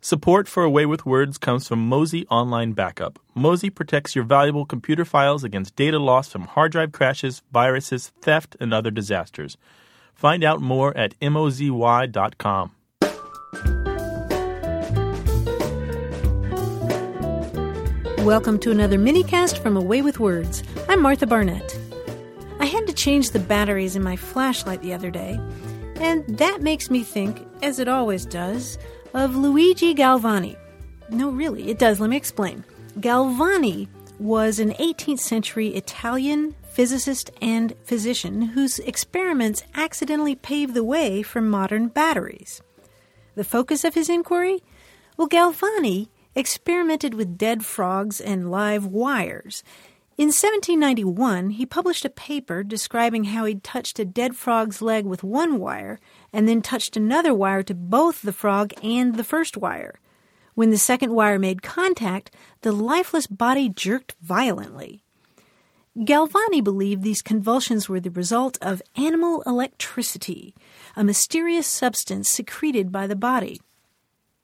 Support for A Way With Words comes from MOZY Online Backup. MOZY protects your valuable computer files against data loss from hard drive crashes, viruses, theft, and other disasters. Find out more at mozy.com. Welcome to another minicast from A Way With Words. I'm Martha Barnett. I had to change the batteries in my flashlight the other day, and that makes me think, as it always does, of Luigi Galvani. No, really, it does. Let me explain. Galvani was an 18th century Italian physicist and physician whose experiments accidentally paved the way for modern batteries. The focus of his inquiry? Well, Galvani experimented with dead frogs and live wires. In 1791, he published a paper describing how he'd touched a dead frog's leg with one wire and then touched another wire to both the frog and the first wire. When the second wire made contact, the lifeless body jerked violently. Galvani believed these convulsions were the result of animal electricity, a mysterious substance secreted by the body.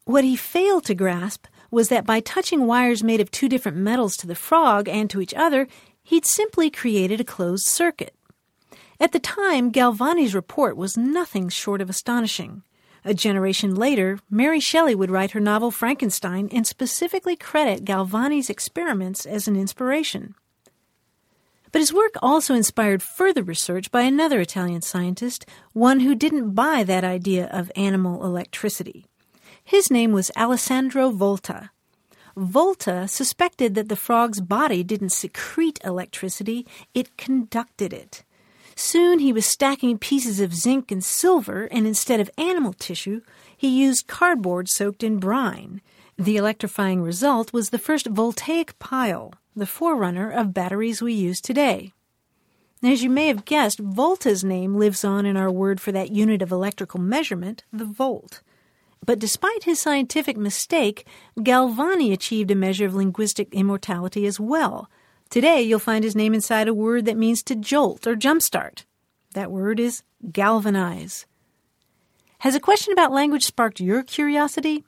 What he failed to grasp was that by touching wires made of two different metals to the frog and to each other, he'd simply created a closed circuit. At the time, Galvani's report was nothing short of astonishing. A generation later, Mary Shelley would write her novel Frankenstein and specifically credit Galvani's experiments as an inspiration. But his work also inspired further research by another Italian scientist, one who didn't buy that idea of animal electricity. His name was Alessandro Volta. Volta suspected that the frog's body didn't secrete electricity, it conducted it. Soon he was stacking pieces of zinc and silver, and instead of animal tissue, he used cardboard soaked in brine. The electrifying result was the first voltaic pile, the forerunner of batteries we use today. As you may have guessed, Volta's name lives on in our word for that unit of electrical measurement, the volt. But despite his scientific mistake, Galvani achieved a measure of linguistic immortality as well. Today, you'll find his name inside a word that means to jolt or jumpstart. That word is galvanize. Has a question about language sparked your curiosity?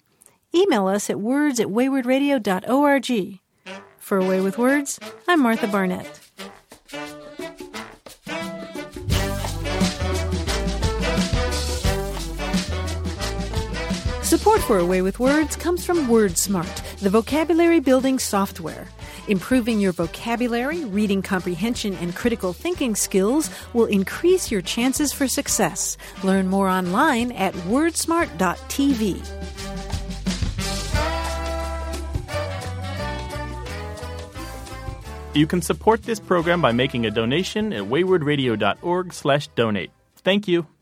Email us at words@waywardradio.org. For A Way With Words, I'm Martha Barnett. Support for A Way With Words comes from WordSmart, the vocabulary building software. Improving your vocabulary, reading comprehension, and critical thinking skills will increase your chances for success. Learn more online at wordsmart.tv. You can support this program by making a donation at waywardradio.org/donate. Thank you.